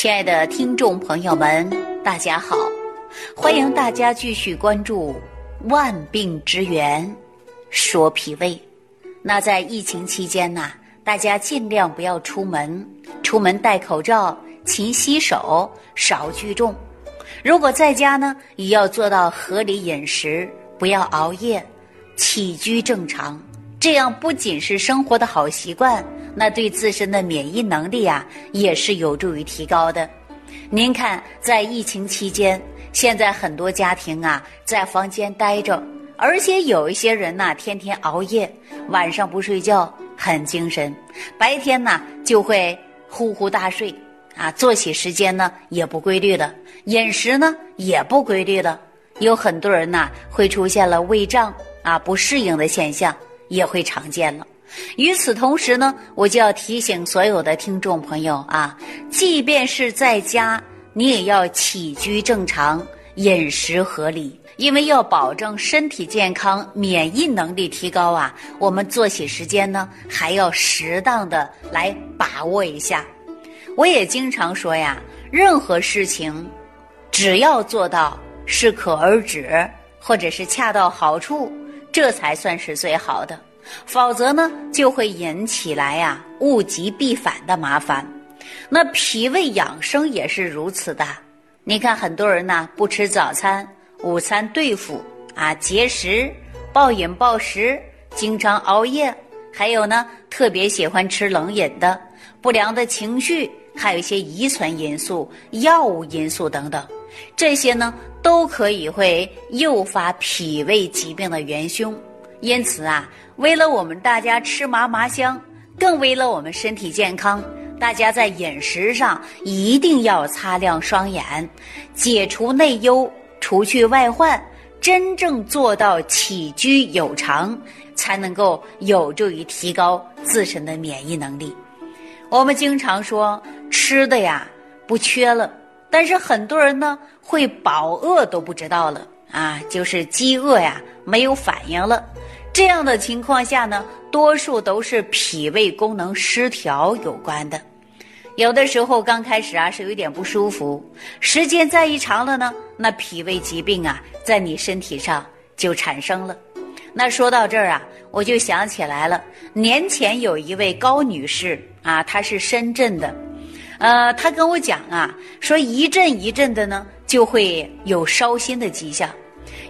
亲爱的听众朋友们，大家好，欢迎大家继续关注万病之源说脾胃。那在疫情期间呢，大家尽量不要出门，出门戴口罩，勤洗手，少聚众。如果在家呢，也要做到合理饮食，不要熬夜，起居正常。这样不仅是生活的好习惯，那对自身的免疫能力啊，也是有助于提高的。您看，在疫情期间，现在很多家庭啊，在房间待着，而且有一些人呢，天天熬夜，晚上不睡觉，很精神，白天呢，就会呼呼大睡啊，作息时间呢，也不规律的，饮食呢，也不规律的，有很多人呢，会出现了胃胀啊，不适应的现象。也会常见了。与此同时呢，我就要提醒所有的听众朋友啊，即便是在家，你也要起居正常，饮食合理，因为要保证身体健康，免疫能力提高啊，我们作息时间呢，还要适当的来把握一下。我也经常说呀，任何事情，只要做到适可而止，或者是恰到好处，这才算是最好的，否则呢，就会引起来啊物极必反的麻烦。那脾胃养生也是如此的。你看很多人呢，不吃早餐、午餐对付啊，节食、暴饮暴食，经常熬夜，还有呢，特别喜欢吃冷饮的，不良的情绪，还有一些遗传因素、药物因素等等。这些呢都可以会诱发脾胃疾病的元凶，因此啊，为了我们大家吃麻麻香，更为了我们身体健康，大家在饮食上一定要擦亮双眼，解除内忧，除去外患，真正做到起居有常，才能够有助于提高自身的免疫能力。我们经常说吃的呀不缺了，但是很多人呢会饱饿都不知道了啊，就是饥饿呀没有反应了。这样的情况下呢，多数都是脾胃功能失调有关的。有的时候刚开始啊是有点不舒服，时间再一长了呢，那脾胃疾病啊在你身体上就产生了。那说到这儿啊，我就想起来了，年前有一位高女士啊，她是深圳的。他跟我讲啊，说一阵一阵的呢，就会有烧心的迹象。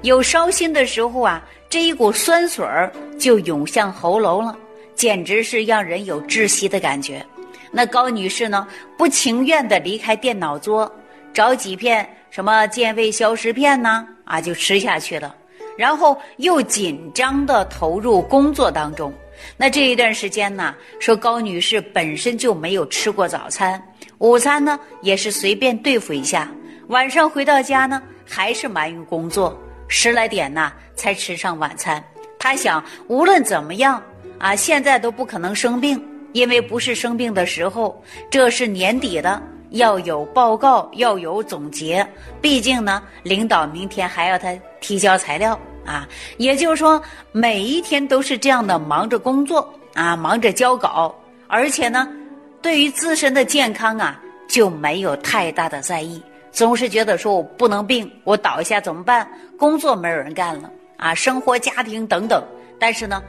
有烧心的时候啊，这一股酸水儿就涌向喉咙了，简直是让人有窒息的感觉。那高女士呢，不情愿的离开电脑桌，找几片什么健胃消食片呢，啊，就吃下去了。然后又紧张的投入工作当中。那这一段时间呢，说高女士本身就没有吃过早餐，午餐呢也是随便对付一下，晚上回到家呢还是忙于工作，10来点呢才吃上晚餐。她想无论怎么样啊，现在都不可能生病，因为不是生病的时候，这是年底的，要有报告，要有总结，毕竟呢领导明天还要他提交材料啊，也就是说每一天都是这样的忙着工作啊，忙着交稿，而且呢对于自身的健康啊就没有太大的在意，总是觉得说我不能病，我倒一下怎么办，工作没有人干了啊，生活家庭等等。但是呢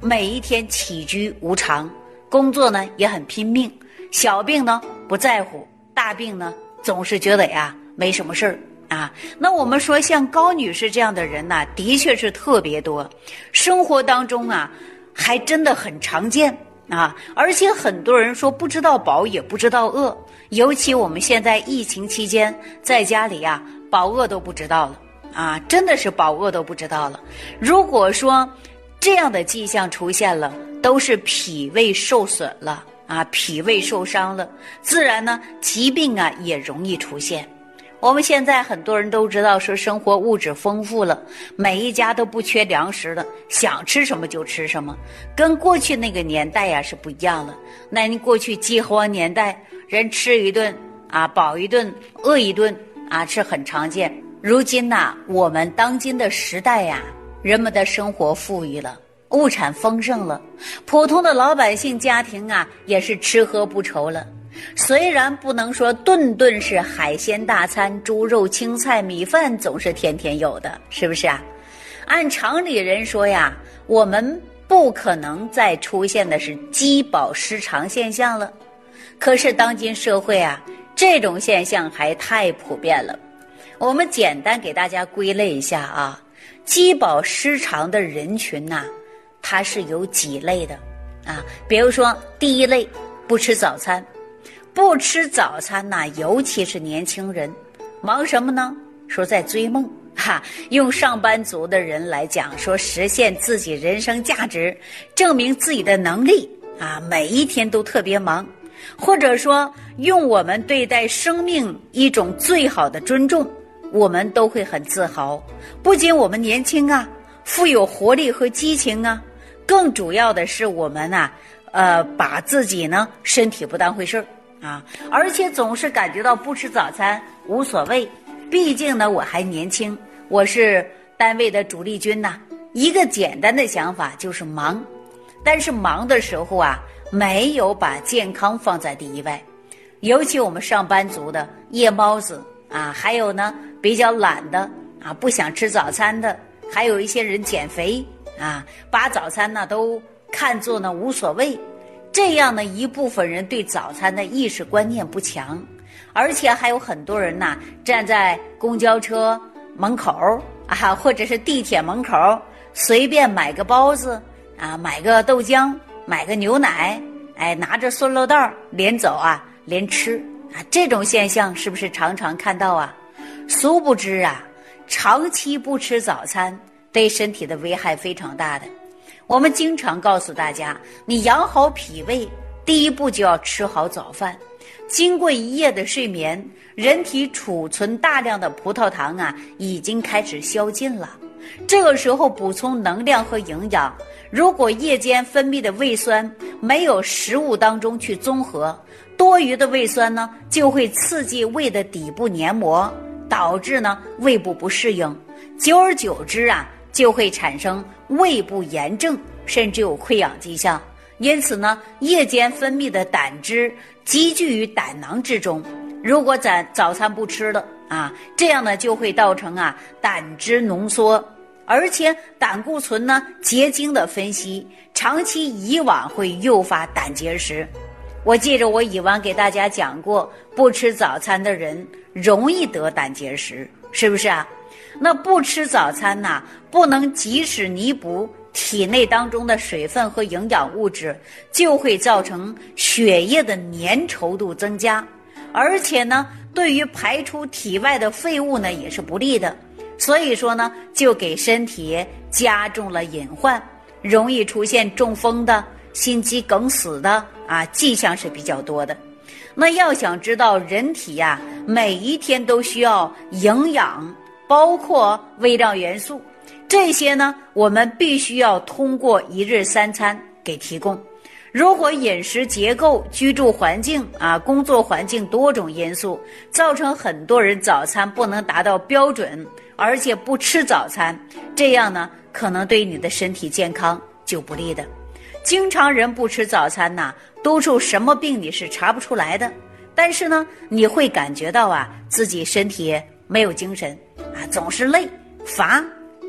每一天起居无常，工作呢也很拼命，小病呢不在乎，大病呢总是觉得呀没什么事儿啊，那我们说像高女士这样的人呢，的确是特别多，生活当中啊，还真的很常见啊。而且很多人说不知道饱也不知道饿，尤其我们现在疫情期间在家里啊，饱饿都不知道了啊，真的是饱饿都不知道了。如果说这样的迹象出现了，都是脾胃受损了啊，脾胃受伤了，自然呢，疾病啊也容易出现。我们现在很多人都知道说生活物质丰富了，每一家都不缺粮食了，想吃什么就吃什么，跟过去那个年代呀是不一样了。那你过去饥荒年代，人吃一顿啊饱一顿饿一顿啊是很常见。如今呐，我们当今的时代呀，人们的生活富裕了，物产丰盛了，普通的老百姓家庭啊也是吃喝不愁了。虽然不能说顿顿是海鲜大餐，猪肉青菜米饭总是天天有的，是不是啊？按常理人说呀，我们不可能再出现的是饥饱失常现象了。可是当今社会啊，这种现象还太普遍了。我们简单给大家归类一下啊，饥饱失常的人群呐，它是有几类的啊？比如说第一类，不吃早餐。不吃早餐呐，尤其是年轻人，忙什么呢？说在追梦哈。用上班族的人来讲，说实现自己人生价值，证明自己的能力啊，每一天都特别忙。或者说用我们对待生命一种最好的尊重，我们都会很自豪。不仅我们年轻啊，富有活力和激情啊，更主要的是我们啊，把自己呢身体不当回事啊，而且总是感觉到不吃早餐无所谓，毕竟呢我还年轻，我是单位的主力军呐。一个简单的想法就是忙，但是忙的时候啊，没有把健康放在第一位。尤其我们上班族的夜猫子啊，还有呢比较懒的啊，不想吃早餐的，还有一些人减肥啊，把早餐呢都看作呢无所谓。这样呢一部分人对早餐的意识观念不强，而且还有很多人呢站在公交车门口啊，或者是地铁门口，随便买个包子啊，买个豆浆，买个牛奶，哎，拿着塑料袋连走啊，连吃啊，这种现象是不是常常看到啊？殊不知啊，长期不吃早餐对身体的危害非常大的。我们经常告诉大家，你养好脾胃，第一步就要吃好早饭。经过一夜的睡眠，人体储存大量的葡萄糖啊，已经开始消尽了。这个时候补充能量和营养，如果夜间分泌的胃酸没有食物当中去综合，多余的胃酸呢就会刺激胃的底部黏膜，导致呢胃部不适应，久而久之啊，就会产生胃部炎症，甚至有溃疡迹象。因此呢，夜间分泌的胆汁积聚于胆囊之中，如果早餐不吃了啊，这样呢就会造成啊胆汁浓缩，而且胆固醇呢结晶的分析，长期以往会诱发胆结石。我记着我以往给大家讲过，不吃早餐的人容易得胆结石，是不是啊？那不吃早餐呢，不能及时弥补体内当中的水分和营养物质，就会造成血液的粘稠度增加，而且呢对于排出体外的废物呢也是不利的。所以说呢，就给身体加重了隐患，容易出现中风的、心肌梗死的啊迹象是比较多的。那要想知道人体呀，每一天都需要营养，包括微量元素，这些呢我们必须要通过一日三餐给提供。如果饮食结构、居住环境啊、工作环境多种因素，造成很多人早餐不能达到标准，而且不吃早餐，这样呢可能对你的身体健康就不利的。经常人不吃早餐呐，多数什么病你是查不出来的，但是呢你会感觉到啊自己身体没有精神啊，总是累乏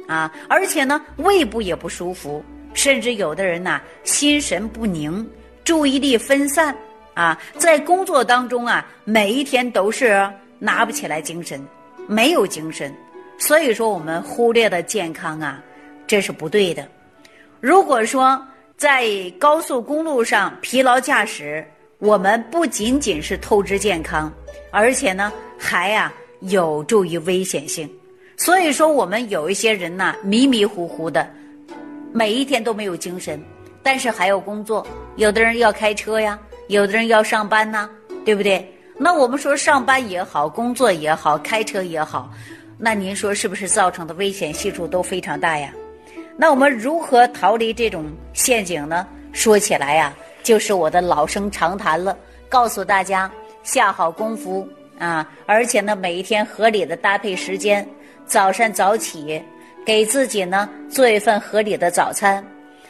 啊，而且呢胃部也不舒服，甚至有的人呐，心神不宁，注意力分散啊，在工作当中啊，每一天都是拿不起来精神，没有精神。所以说我们忽略了健康啊，这是不对的。如果说在高速公路上疲劳驾驶，我们不仅仅是透支健康，而且呢还啊有助于危险性。所以说我们有一些人呐，迷迷糊糊的，每一天都没有精神，但是还要工作。有的人要开车呀，有的人要上班呐，对不对？那我们说上班也好，工作也好，开车也好，那您说是不是造成的危险系数都非常大呀？那我们如何逃离这种陷阱呢？说起来呀，就是我的老生常谈了，告诉大家下好功夫啊，而且呢每一天合理的搭配时间，早上早起，给自己呢做一份合理的早餐，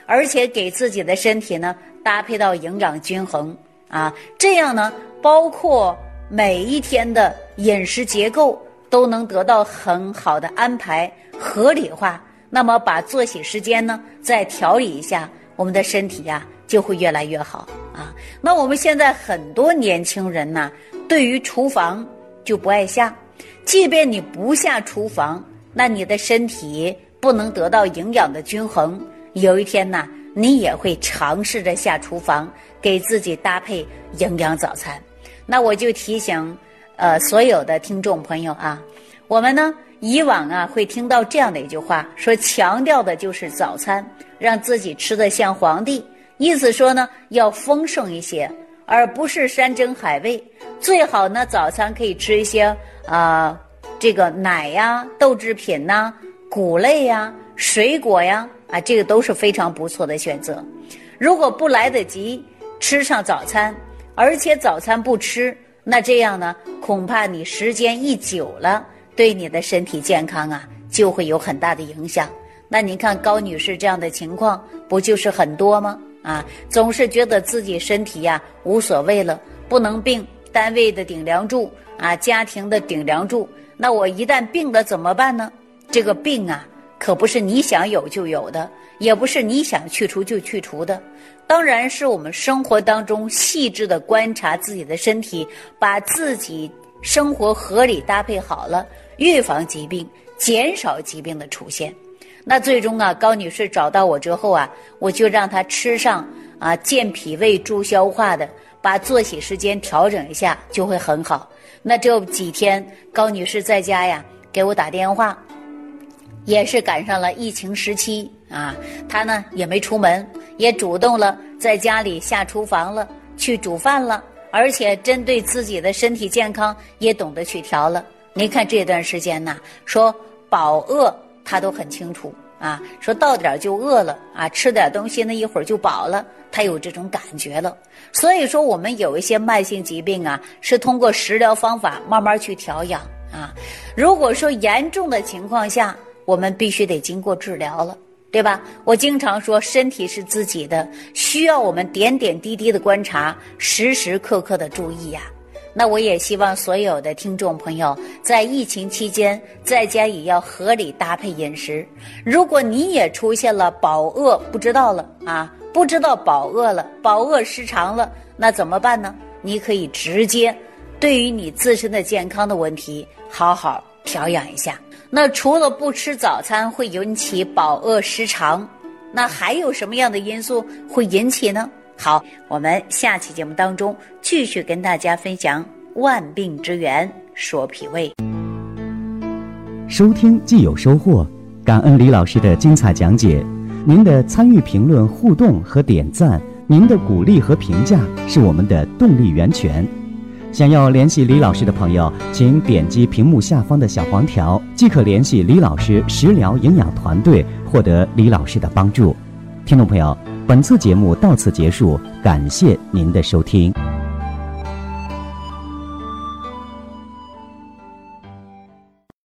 而且给自己的身体呢搭配到营养均衡啊，这样呢包括每一天的饮食结构都能得到很好的安排合理化，那么把作息时间呢再调理一下，我们的身体啊就会越来越好啊。那我们现在很多年轻人呢，对于厨房就不爱下，即便你不下厨房，那你的身体不能得到营养的均衡，有一天呢你也会尝试着下厨房，给自己搭配营养早餐。那我就提醒所有的听众朋友啊，我们呢以往啊会听到这样的一句话，说强调的就是早餐，让自己吃得像皇帝，意思说呢要丰盛一些，而不是山珍海味。最好呢早餐可以吃一些这个奶呀、豆制品呐、谷类呀、水果呀啊，这个都是非常不错的选择。如果不来得及吃上早餐，而且早餐不吃，那这样呢恐怕你时间一久了，对你的身体健康啊就会有很大的影响。那您看高女士这样的情况不就是很多吗？啊，总是觉得自己身体呀无所谓了，不能病，单位的顶梁柱啊，家庭的顶梁柱，那我一旦病了怎么办呢？这个病啊可不是你想有就有的，也不是你想去除就去除的，当然是我们生活当中细致的观察自己的身体，把自己生活合理搭配好了，预防疾病，减少疾病的出现。那最终啊，高女士找到我之后啊，我就让她吃上啊健脾胃助消化的，把作息时间调整一下就会很好。那这几天高女士在家呀给我打电话，也是赶上了疫情时期啊，她呢也没出门，也主动了在家里下厨房了，去煮饭了，而且针对自己的身体健康也懂得去调了。您看这段时间呢，说饱饿她都很清楚啊，说到点就饿了啊，吃点东西呢一会儿就饱了，她有这种感觉了。所以说我们有一些慢性疾病啊，是通过食疗方法慢慢去调养啊。如果说严重的情况下，我们必须得经过治疗了，对吧？我经常说身体是自己的，需要我们点点滴滴的观察，时时刻刻的注意呀。那我也希望所有的听众朋友在疫情期间在家也要合理搭配饮食。如果你也出现了饱饿不知道了啊，不知道饱饿了，饱饿失常了，那怎么办呢？你可以直接对于你自身的健康的问题好好调养一下。那除了不吃早餐会引起饱饿失常，那还有什么样的因素会引起呢？好，我们下期节目当中继续跟大家分享万病之源说脾胃。收听既有收获，感恩李老师的精彩讲解，您的参与评论互动和点赞，您的鼓励和评价是我们的动力源泉。想要联系李老师的朋友，请点击屏幕下方的小黄条，即可联系李老师食疗营养团队，获得李老师的帮助。听众朋友，本次节目到此结束，感谢您的收听。